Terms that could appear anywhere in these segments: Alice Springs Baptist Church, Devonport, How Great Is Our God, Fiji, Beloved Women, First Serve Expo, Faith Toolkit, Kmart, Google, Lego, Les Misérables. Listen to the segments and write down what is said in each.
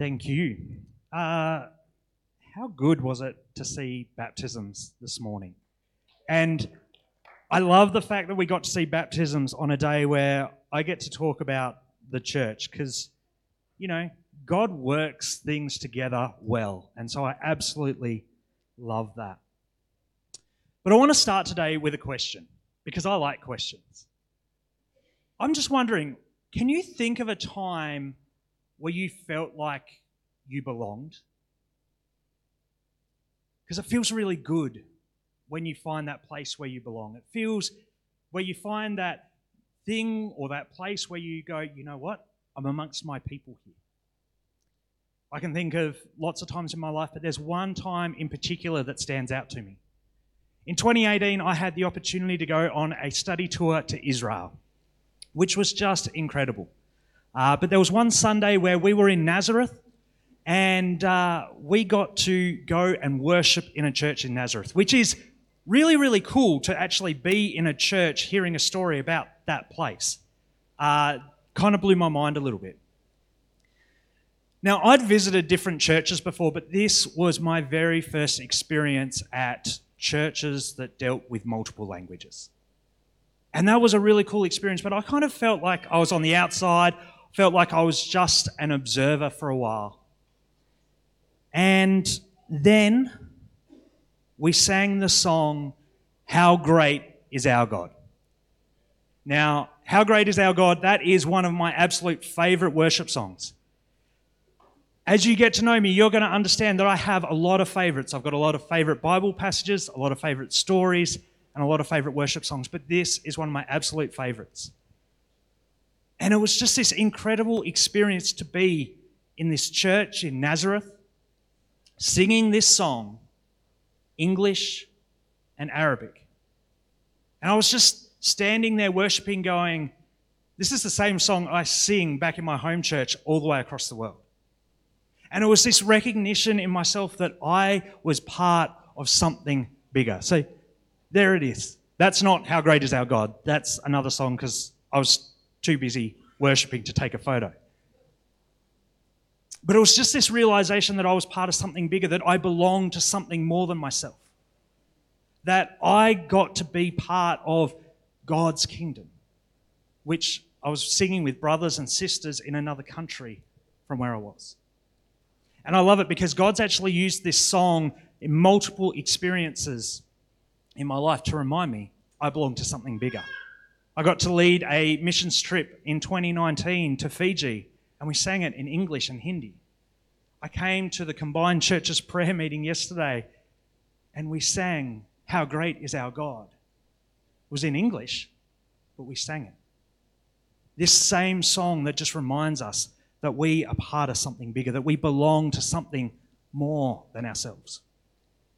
Thank you. How good was it to see baptisms this morning? And I love the fact that we got to see baptisms on a day where I get to talk about the church because, you know, God works things together well. And so I absolutely love that. But I want to start today with a question because I like questions. I'm just wondering, can you think of a time where you felt like you belonged? Because it feels really good when you find that place where you belong. It feels where you find that thing or that place where you go, you know what, I'm amongst my people here. I can think of lots of times in my life, but there's one time in particular that stands out to me. In 2018, I had the opportunity to go on a study tour to Israel, which was just incredible. But there was one Sunday where we were in Nazareth, and we got to go and worship in a church in Nazareth, which is really, really cool to actually be in a church hearing a story about that place. Kind of blew my mind a little bit. Now, I'd visited different churches before, but this was my very first experience at churches that dealt with multiple languages. And that was a really cool experience, but I kind of felt like I was on the outside, felt like I was just an observer for a while. And then we sang the song, How Great Is Our God. Now, How Great Is Our God, that is one of my absolute favourite worship songs. As you get to know me, you're going to understand that I have a lot of favourites. I've got a lot of favourite Bible passages, a lot of favourite stories, and a lot of favourite worship songs, but this is one of my absolute favourites. And it was just this incredible experience to be in this church in Nazareth, singing this song, English and Arabic. And I was just standing there worshipping, going, this is the same song I sing back in my home church all the way across the world. And it was this recognition in myself that I was part of something bigger. So there it is. That's not How Great Is Our God. That's another song because I was too busy worshipping to take a photo. But it was just this realisation that I was part of something bigger, that I belonged to something more than myself, that I got to be part of God's kingdom, which I was singing with brothers and sisters in another country from where I was. And I love it because God's actually used this song in multiple experiences in my life to remind me I belong to something bigger. I got to lead a missions trip in 2019 to Fiji, and we sang it in English and Hindi. I came to the combined church's prayer meeting yesterday, and we sang How Great Is Our God. It was in English, but we sang it. This same song that just reminds us that we are part of something bigger, that we belong to something more than ourselves.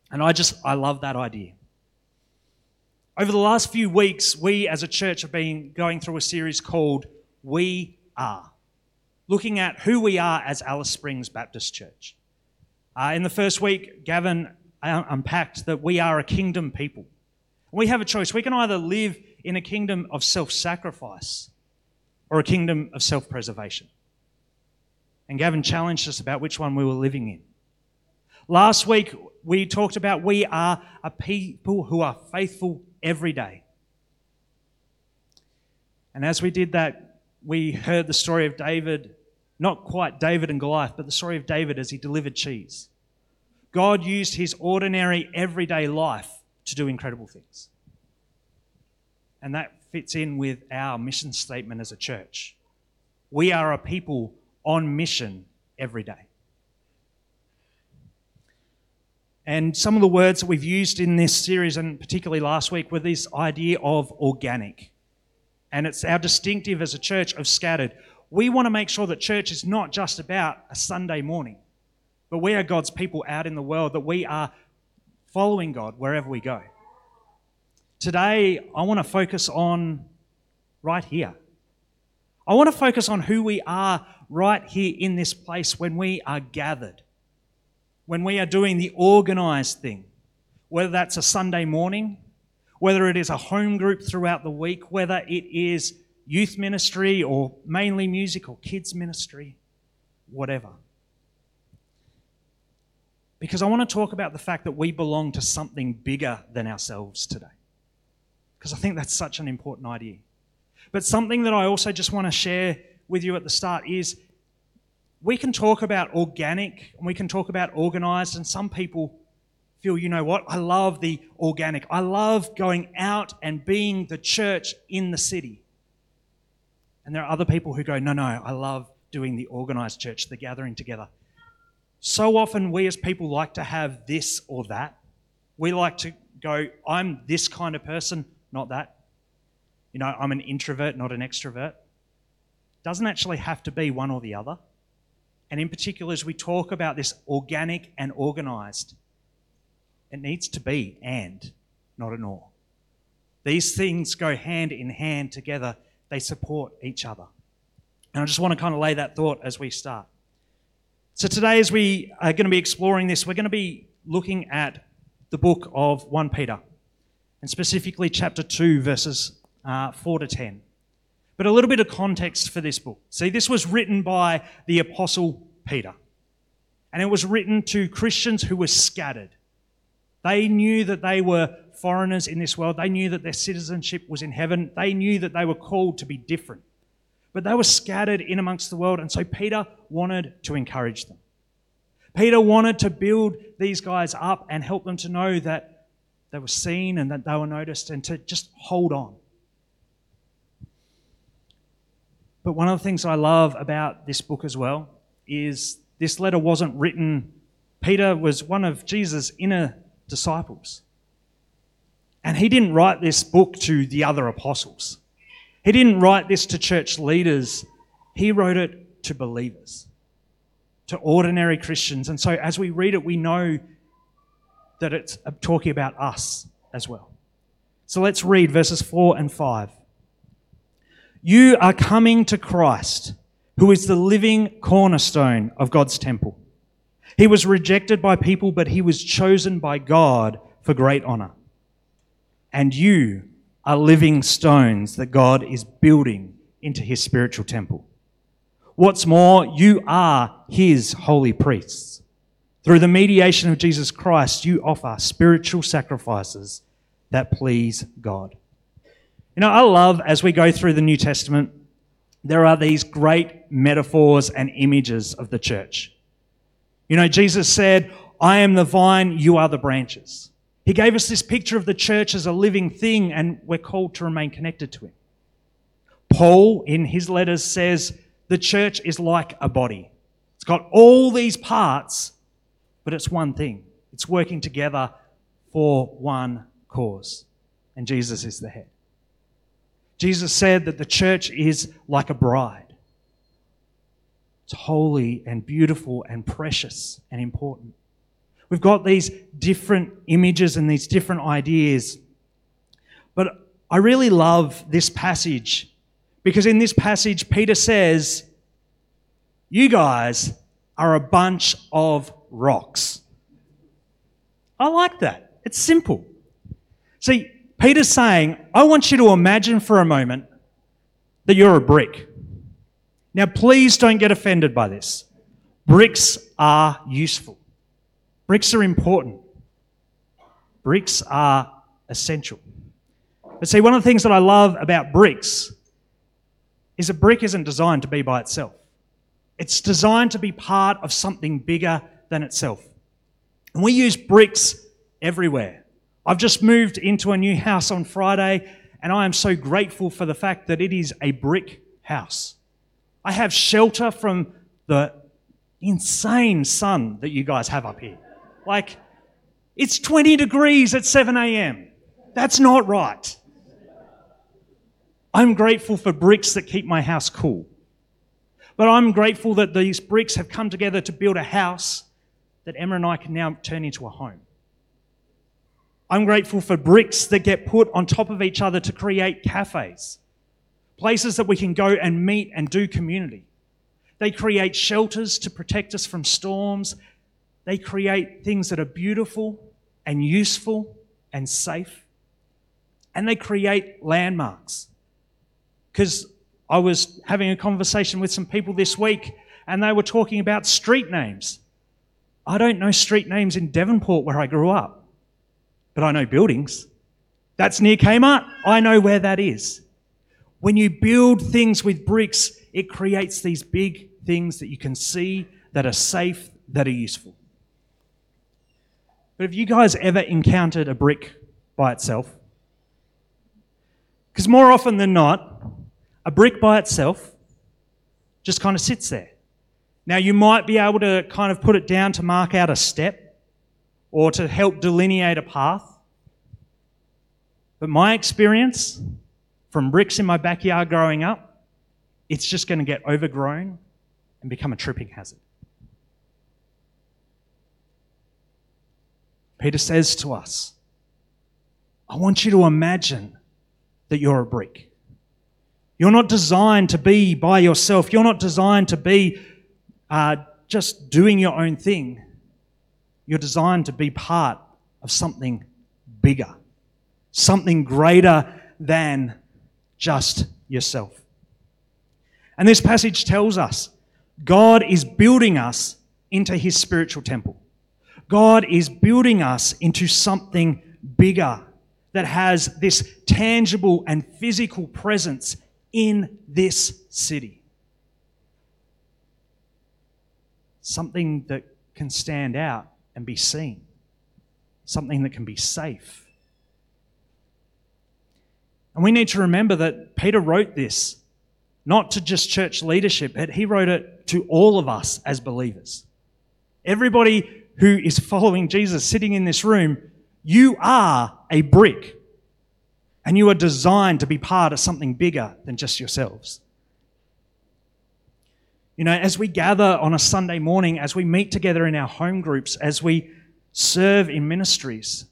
And I love that idea. Over the last few weeks, we as a church have been going through a series called We Are, looking at who we are as Alice Springs Baptist Church. In the first week, Gavin unpacked that we are a kingdom people. We have a choice. We can either live in a kingdom of self-sacrifice or a kingdom of self-preservation. And Gavin challenged us about which one we were living in. Last week, we talked about we are a people who are faithful every day. And as we did that, we heard the story of David, not quite David and Goliath, but the story of David as he delivered cheese. God used his ordinary everyday life to do incredible things. And that fits in with our mission statement as a church. We are a people on mission every day. And some of the words that we've used in this series, and particularly last week, were this idea of organic. And it's our distinctive as a church of scattered. We want to make sure that church is not just about a Sunday morning, but we are God's people out in the world, that we are following God wherever we go. Today, I want to focus on right here. I want to focus on who we are right here in this place when we are gathered, when we are doing the organised thing, whether that's a Sunday morning, whether it is a home group throughout the week, whether it is youth ministry or mainly music or kids ministry, whatever. because I want to talk about the fact that we belong to something bigger than ourselves today, because I think that's such an important idea. But something that I also just want to share with you at the start is we can talk about organic and we can talk about organised, and some people feel, you know what, I love the organic. I love going out and being the church in the city. And there are other people who go, no, I love doing the organised church, the gathering together. So often we as people like to have this or that. We like to go, I'm this kind of person, not that. You know, I'm an introvert, not an extrovert. Doesn't actually have to be one or the other. And in particular, as we talk about this organic and organised, it needs to be and, not an or. These things go hand in hand together. They support each other. And I just want to kind of lay that thought as we start. So today, as we are going to be exploring this, we're going to be looking at the book of 1 Peter, and specifically chapter 2, verses 4 to 10. But a little bit of context for this book. See, this was written by the Apostle Peter, and it was written to Christians who were scattered. They knew that they were foreigners in this world. They knew that their citizenship was in heaven. They knew that they were called to be different. But they were scattered in amongst the world, and so Peter wanted to encourage them. Peter wanted to build these guys up and help them to know that they were seen and that they were noticed, and to just hold on. But one of the things I love about this book as well is this letter wasn't written. Peter was one of Jesus' inner disciples. And he didn't write this book to the other apostles. He didn't write this to church leaders. He wrote it to believers, to ordinary Christians. And so as we read it, we know that it's talking about us as well. So let's read verses 4 and 5. You are coming to Christ, who is the living cornerstone of God's temple. He was rejected by people, but he was chosen by God for great honor. And you are living stones that God is building into his spiritual temple. What's more, you are his holy priests. Through the mediation of Jesus Christ, you offer spiritual sacrifices that please God. You know, I love, as we go through the New Testament, there are these great metaphors and images of the church. You know, Jesus said, I am the vine, you are the branches. He gave us this picture of the church as a living thing, and we're called to remain connected to him. Paul, in his letters, says the church is like a body. It's got all these parts, but it's one thing. It's working together for one cause, and Jesus is the head. Jesus said that the church is like a bride. It's holy and beautiful and precious and important. We've got these different images and these different ideas. But I really love this passage, because in this passage, Peter says, you guys are a bunch of rocks. I like that. It's simple. See, Peter's saying, I want you to imagine for a moment that you're a brick. Now, please don't get offended by this. Bricks are useful. Bricks are important. Bricks are essential. But see, one of the things that I love about bricks is a brick isn't designed to be by itself. It's designed to be part of something bigger than itself. And we use bricks everywhere. I've just moved into a new house on Friday, and I am so grateful for the fact that it is a brick house. I have shelter from the insane sun that you guys have up here. Like, it's 20 degrees at 7 a.m. That's not right. I'm grateful for bricks that keep my house cool. But I'm grateful that these bricks have come together to build a house that Emma and I can now turn into a home. I'm grateful for bricks that get put on top of each other to create cafes, places that we can go and meet and do community. They create shelters to protect us from storms. They create things that are beautiful and useful and safe. And they create landmarks. Because I was having a conversation with some people this week, and they were talking about street names. I don't know street names in Devonport where I grew up, but I know buildings. That's near Kmart. I know where that is. When you build things with bricks, it creates these big things that you can see, that are safe, that are useful. But have you guys ever encountered a brick by itself? Because more often than not, a brick by itself just kind of sits there. Now, you might be able to kind of put it down to mark out a step or to help delineate a path. But my experience from bricks in my backyard growing up, it's just going to get overgrown and become a tripping hazard. Peter says to us, I want you to imagine that you're a brick. You're not designed to be by yourself. You're not designed to be just doing your own thing. You're designed to be part of something bigger, something greater than just yourself. And this passage tells us God is building us into his spiritual temple. God is building us into something bigger that has this tangible and physical presence in this city. Something that can stand out and be seen. Something that can be safe. And we need to remember that Peter wrote this not to just church leadership, but he wrote it to all of us as believers. Everybody who is following Jesus sitting in this room, you are a brick. And you are designed to be part of something bigger than just yourselves. You know, as we gather on a Sunday morning, as we meet together in our home groups, as we serve in ministries,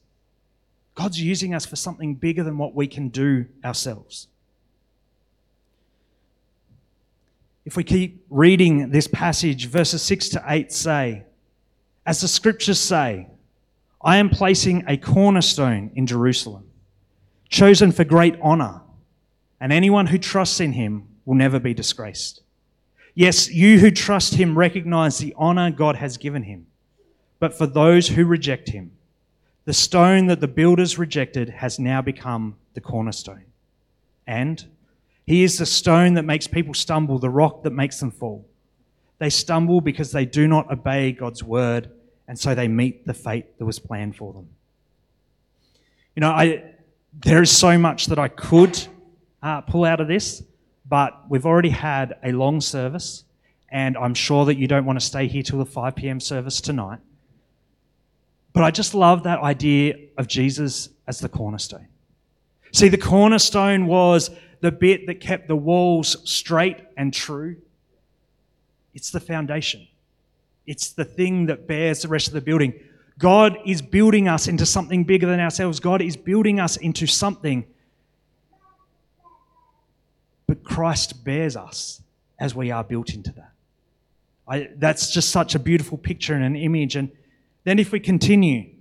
God's using us for something bigger than what we can do ourselves. If we keep reading this passage, verses 6-8 say, as the scriptures say, I am placing a cornerstone in Jerusalem, chosen for great honor, and anyone who trusts in him will never be disgraced. Yes, you who trust him recognize the honor God has given him. But for those who reject him, the stone that the builders rejected has now become the cornerstone. And he is the stone that makes people stumble, the rock that makes them fall. They stumble because they do not obey God's word, and so they meet the fate that was planned for them. You know, there is so much that I could pull out of this, but we've already had a long service, and I'm sure that you don't want to stay here till the 5 p.m. service tonight. But I just love that idea of Jesus as the cornerstone. See, the cornerstone was the bit that kept the walls straight and true. It's the foundation. It's the thing that bears the rest of the building. God is building us into something bigger than ourselves. God is building us into something. But Christ bears us as we are built into that. That's just such a beautiful picture and an image. And then if we continue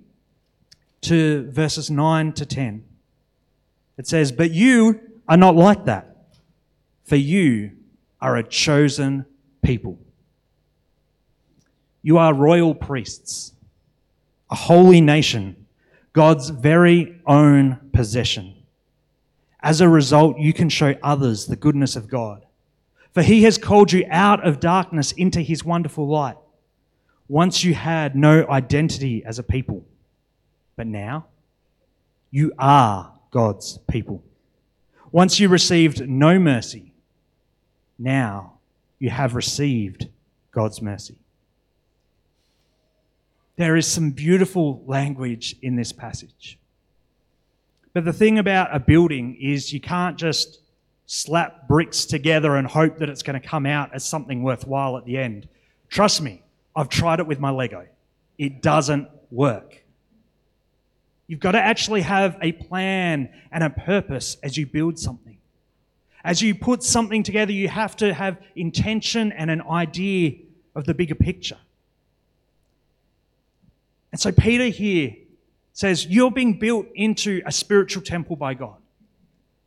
to verses 9-10, it says, but you are not like that, for you are a chosen people. You are royal priests, a holy nation, God's very own possession. As a result, you can show others the goodness of God. For he has called you out of darkness into his wonderful light. Once you had no identity as a people, but now you are God's people. Once you received no mercy, now you have received God's mercy. There is some beautiful language in this passage. But the thing about a building is you can't just slap bricks together and hope that it's going to come out as something worthwhile at the end. Trust me, I've tried it with my Lego. It doesn't work. You've got to actually have a plan and a purpose as you build something. As you put something together, you have to have intention and an idea of the bigger picture. And so Peter here says, you're being built into a spiritual temple by God.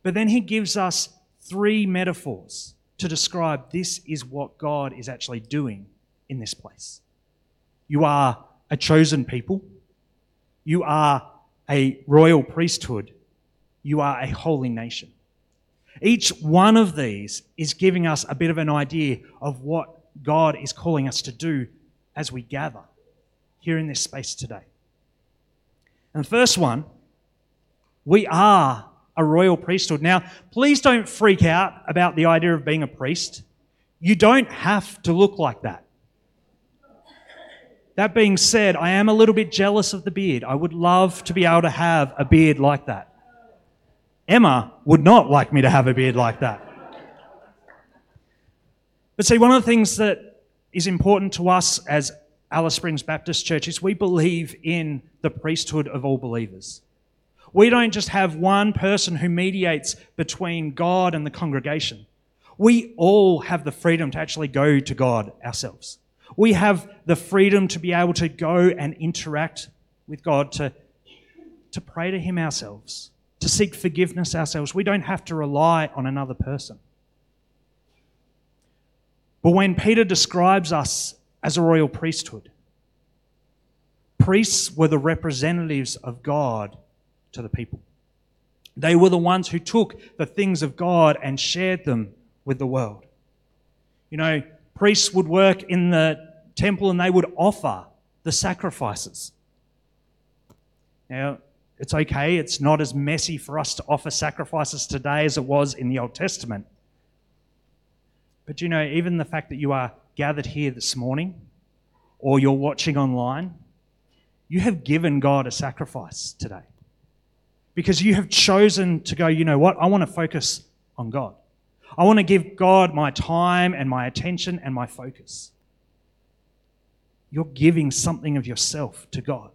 But then he gives us 3 metaphors to describe this is what God is actually doing in this place. You are a chosen people. You are a royal priesthood. You are a holy nation. Each one of these is giving us a bit of an idea of what God is calling us to do as we gather here in this space today. And the first one, we are a royal priesthood. Now, please don't freak out about the idea of being a priest. You don't have to look like that. That being said, I am a little bit jealous of the beard. I would love to be able to have a beard like that. Emma would not like me to have a beard like that. But see, one of the things that is important to us as Alice Springs Baptist Church is we believe in the priesthood of all believers. We don't just have one person who mediates between God and the congregation. We all have the freedom to actually go to God ourselves. We have the freedom to be able to go and interact with God, to pray to Him ourselves, to seek forgiveness ourselves. We don't have to rely on another person. But when Peter describes us as a royal priesthood, priests were the representatives of God to the people. They were the ones who took the things of God and shared them with the world. You know, priests would work in the temple and they would offer the sacrifices. Now, it's okay, it's not as messy for us to offer sacrifices today as it was in the Old Testament. But you know, even the fact that you are gathered here this morning or you're watching online, you have given God a sacrifice today because you have chosen to go, you know what, I want to focus on God. I want to give God my time and my attention and my focus. You're giving something of yourself to God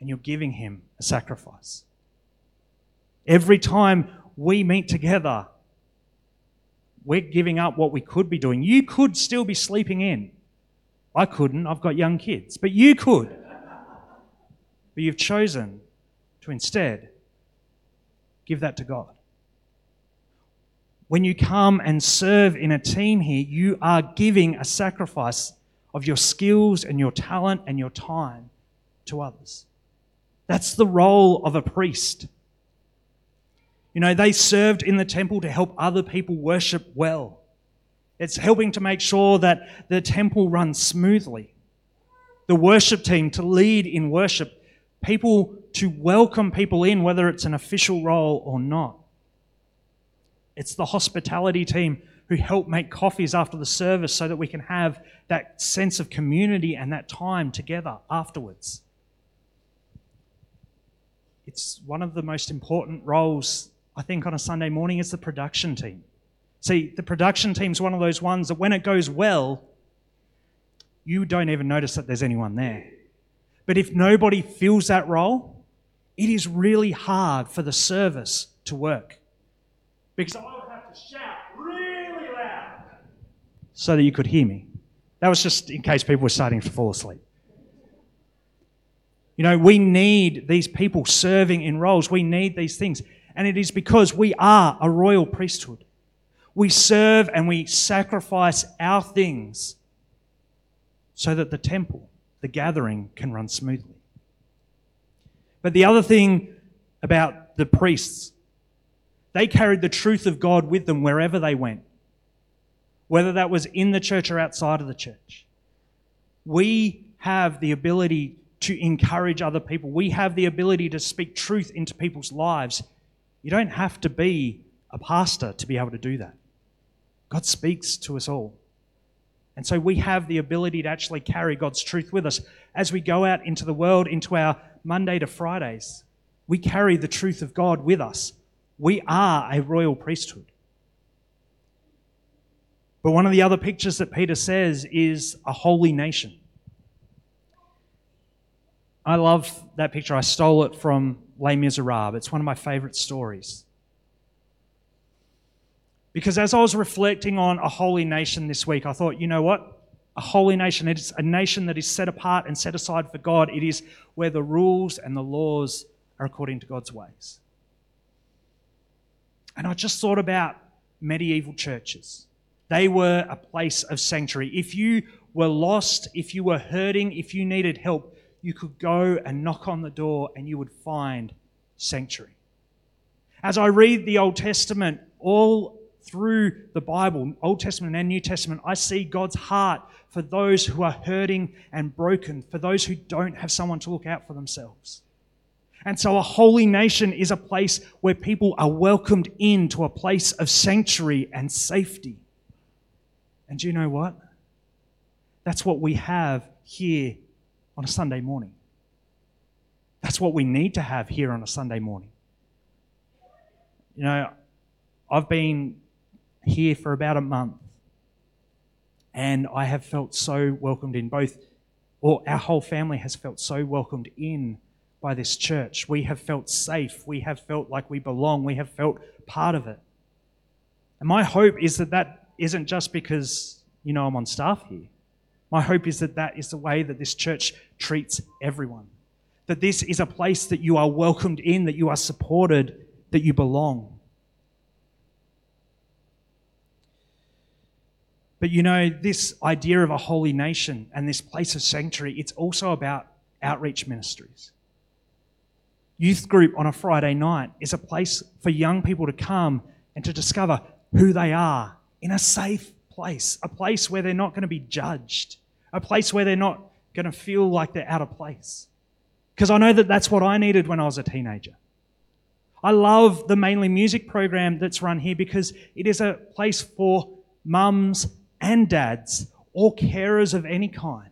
and you're giving Him a sacrifice. Every time we meet together, we're giving up what we could be doing. You could still be sleeping in. I couldn't. I've got young kids. But you could. But you've chosen to instead give that to God. When you come and serve in a team here, you are giving a sacrifice of your skills and your talent and your time to others. That's the role of a priest. You know, they served in the temple to help other people worship well. It's helping to make sure that the temple runs smoothly. The worship team to lead in worship, people to welcome people in, whether it's an official role or not. It's the hospitality team who help make coffees after the service so that we can have that sense of community and that time together afterwards. It's one of the most important roles, I think, on a Sunday morning is the production team. See, the production team's one of those ones that when it goes well, you don't even notice that there's anyone there. But if nobody fills that role, it is really hard for the service to work. Because I would have to shout really loud so that you could hear me. That was just in case people were starting to fall asleep. You know, we need these people serving in roles. We need these things. And it is because we are a royal priesthood. We serve and we sacrifice our things so that the temple, the gathering, can run smoothly. But the other thing about the priests, they carried the truth of God with them wherever they went, whether that was in the church or outside of the church. We have the ability to encourage other people. We have the ability to speak truth into people's lives. You don't have to be a pastor to be able to do that. God speaks to us all. And so we have the ability to actually carry God's truth with us. As we go out into the world, into our Monday to Fridays, we carry the truth of God with us. We are a royal priesthood. But one of the other pictures that Peter says is a holy nation. I love that picture. I stole it from Les Misérables. It's one of my favourite stories. Because as I was reflecting on a holy nation this week, I thought, you know what? A holy nation, it is a nation that is set apart and set aside for God. It is where the rules and the laws are according to God's ways. And I just thought about medieval churches. They were a place of sanctuary. If you were lost, if you were hurting, if you needed help, you could go and knock on the door and you would find sanctuary. As I read the Old Testament, all through the Bible, Old Testament and New Testament, I see God's heart for those who are hurting and broken, for those who don't have someone to look out for themselves. And so a holy nation is a place where people are welcomed into a place of sanctuary and safety. And do you know what? That's what we have here on a Sunday morning. That's what we need to have here on a Sunday morning. You know, I've been here for about a month, and I have felt so welcomed in. Our whole family has felt so welcomed in by this church. We have felt safe. We have felt like we belong. We have felt part of it. And my hope is that isn't just because, you know, I'm on staff here. My hope is that is the way that this church treats everyone. That this is a place that you are welcomed in, that you are supported, that you belong. But you know, this idea of a holy nation and this place of sanctuary, it's also about outreach ministries. Youth group on a Friday night is a place for young people to come and to discover who they are in a safe place, a place where they're not going to be judged, a place where they're not going to feel like they're out of place. Because I know that that's what I needed when I was a teenager. I love the Mainly Music program that's run here because it is a place for mums and dads or carers of any kind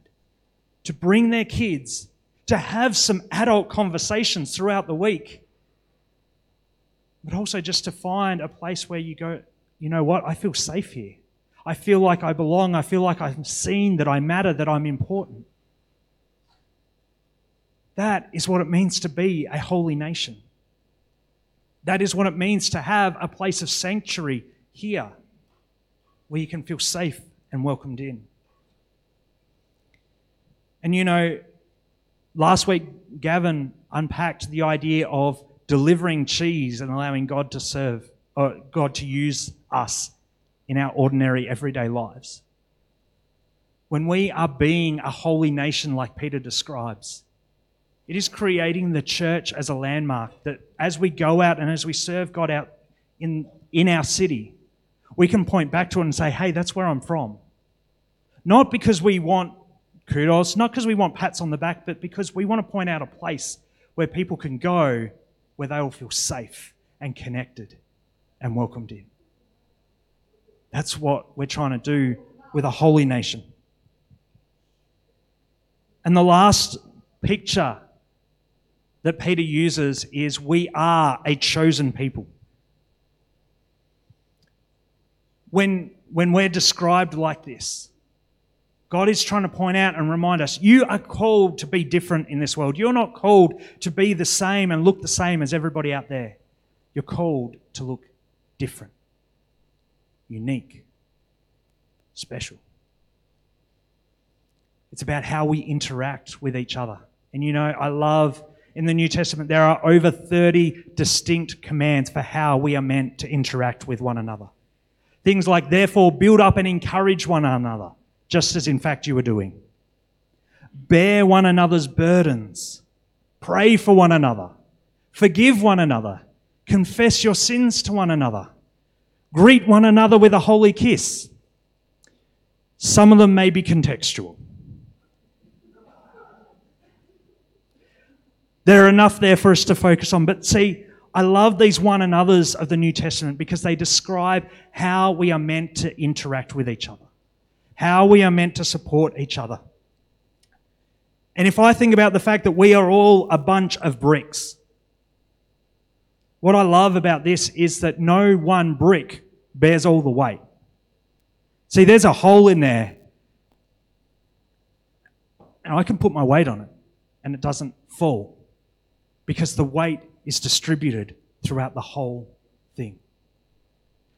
to bring their kids to have some adult conversations throughout the week, but also just to find a place where you go, you know what, I feel safe here. I feel like I belong. I feel like I'm seen, that I matter, that I'm important. That is what it means to be a holy nation. That is what it means to have a place of sanctuary here where you can feel safe and welcomed in. And you know, last week Gavin unpacked the idea of delivering cheese and allowing God to serve, or God to use us in our ordinary everyday lives. When we are being a holy nation like Peter describes, it is creating the church as a landmark that as we go out and as we serve God out in our city, we can point back to it and say, hey, that's where I'm from. Not because we want kudos, not because we want pats on the back, but because we want to point out a place where people can go, where they will feel safe and connected and welcomed in. That's what we're trying to do with a holy nation. And the last picture that Peter uses is we are a chosen people. When we're described like this, God is trying to point out and remind us, you are called to be different in this world. You're not called to be the same and look the same as everybody out there. You're called to look different, unique, special. It's about how we interact with each other. And you know, I love in the New Testament, there are over 30 distinct commands for how we are meant to interact with one another. Things like, therefore, build up and encourage one another, just as in fact you were doing. Bear one another's burdens. Pray for one another. Forgive one another. Confess your sins to one another. Greet one another with a holy kiss. Some of them may be contextual. There are enough there for us to focus on, but see, I love these one another's of the New Testament because they describe how we are meant to interact with each other, how we are meant to support each other. And if I think about the fact that we are all a bunch of bricks, what I love about this is that no one brick bears all the weight. See, there's a hole in there, and I can put my weight on it, and it doesn't fall because the weight is distributed throughout the whole thing.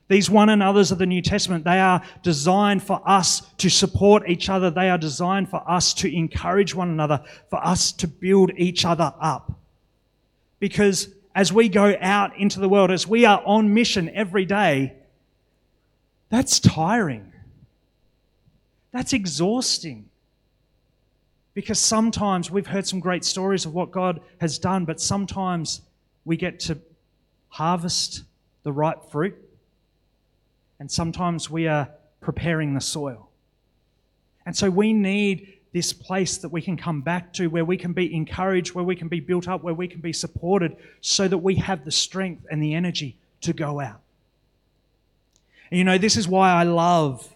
These one another's of the New Testament, they are designed for us to support each other. They are designed for us to encourage one another, for us to build each other up. Because as we go out into the world, as we are on mission every day, that's tiring. That's exhausting. Because sometimes we've heard some great stories of what God has done, but sometimes we get to harvest the ripe fruit, and sometimes we are preparing the soil. And so we need this place that we can come back to where we can be encouraged, where we can be built up, where we can be supported so that we have the strength and the energy to go out. And you know, this is why I love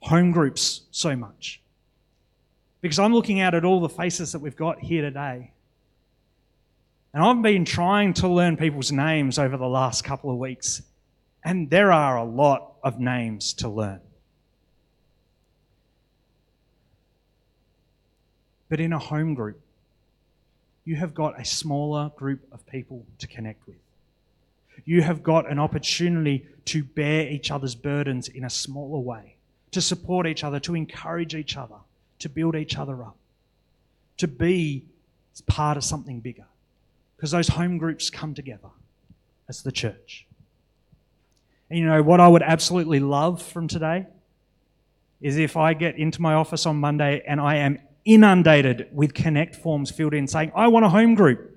home groups so much. Because I'm looking out at all the faces that we've got here today. And I've been trying to learn people's names over the last couple of weeks. And there are a lot of names to learn. But in a home group, you have got a smaller group of people to connect with. You have got an opportunity to bear each other's burdens in a smaller way, to support each other, to encourage each other, to build each other up, to be part of something bigger. Because those home groups come together as the church. And you know, what I would absolutely love from today is if I get into my office on Monday and I am inundated with connect forms filled in saying, I want a home group.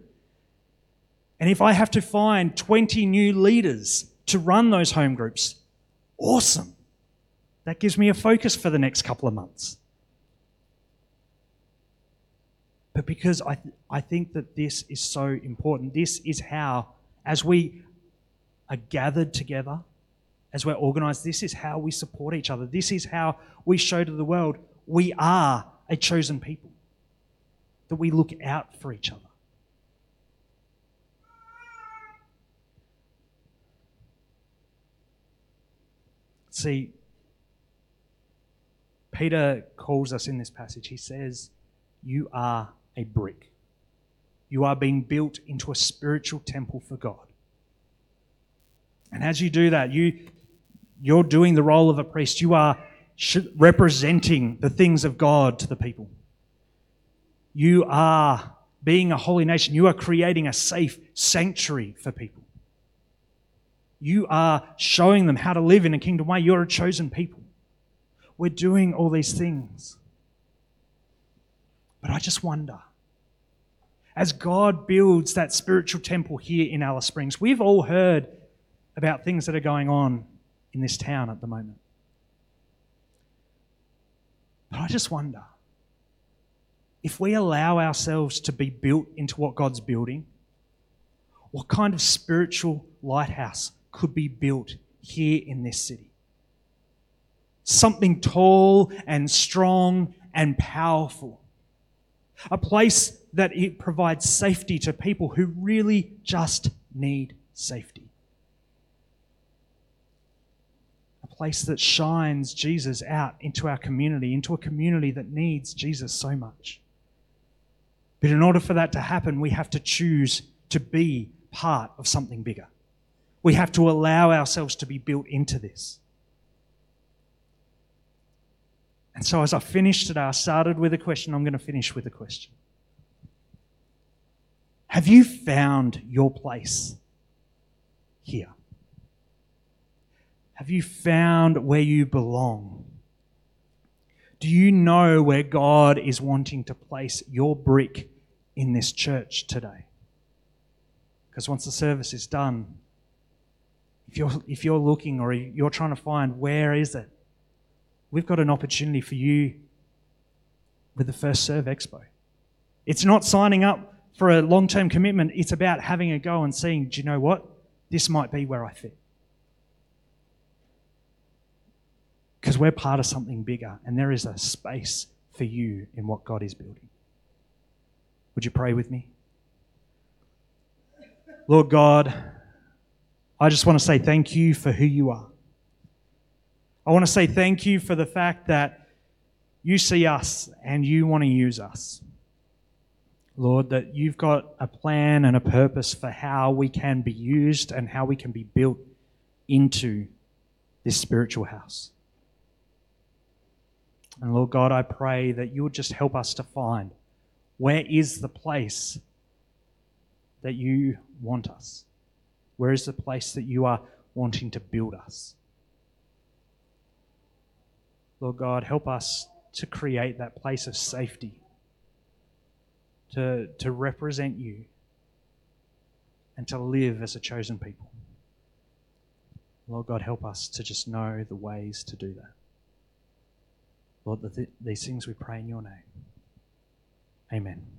And if I have to find 20 new leaders to run those home groups, awesome. That gives me a focus for the next couple of months. But because I think that this is so important, this is how, as we are gathered together, as we're organised, this is how we support each other. This is how we show to the world we are a chosen people, that we look out for each other. See, Peter calls us in this passage. He says, you are a brick. You are being built into a spiritual temple for God. And as you do that, you're doing the role of a priest. You are representing the things of God to the people. You are being a holy nation. You are creating a safe sanctuary for people. You are showing them how to live in a kingdom way. You're a chosen people. We're doing all these things. But I just wonder, as God builds that spiritual temple here in Alice Springs, we've all heard about things that are going on in this town at the moment. But I just wonder, if we allow ourselves to be built into what God's building, what kind of spiritual lighthouse could be built here in this city? Something tall and strong and powerful. A place that it provides safety to people who really just need safety. A place that shines Jesus out into our community, into a community that needs Jesus so much. But in order for that to happen, we have to choose to be part of something bigger. We have to allow ourselves to be built into this. And so as I finished today, I started with a question. I'm going to finish with a question. Have you found your place here? Have you found where you belong? Do you know where God is wanting to place your brick in this church today? Because once the service is done, if you're looking or you're trying to find where is it, we've got an opportunity for you with the First Serve Expo. It's not signing up for a long-term commitment. It's about having a go and seeing, do you know what? This might be where I fit. Because we're part of something bigger, and there is a space for you in what God is building. Would you pray with me? Lord God, I just want to say thank you for who you are. I want to say thank you for the fact that you see us and you want to use us. Lord, that you've got a plan and a purpose for how we can be used and how we can be built into this spiritual house. And Lord God, I pray that you would just help us to find where is the place that you want us? Where is the place that you are wanting to build us? Lord God, help us to create that place of safety, to represent you, and to live as a chosen people. Lord God, help us to just know the ways to do that. Lord, these things we pray in your name. Amen.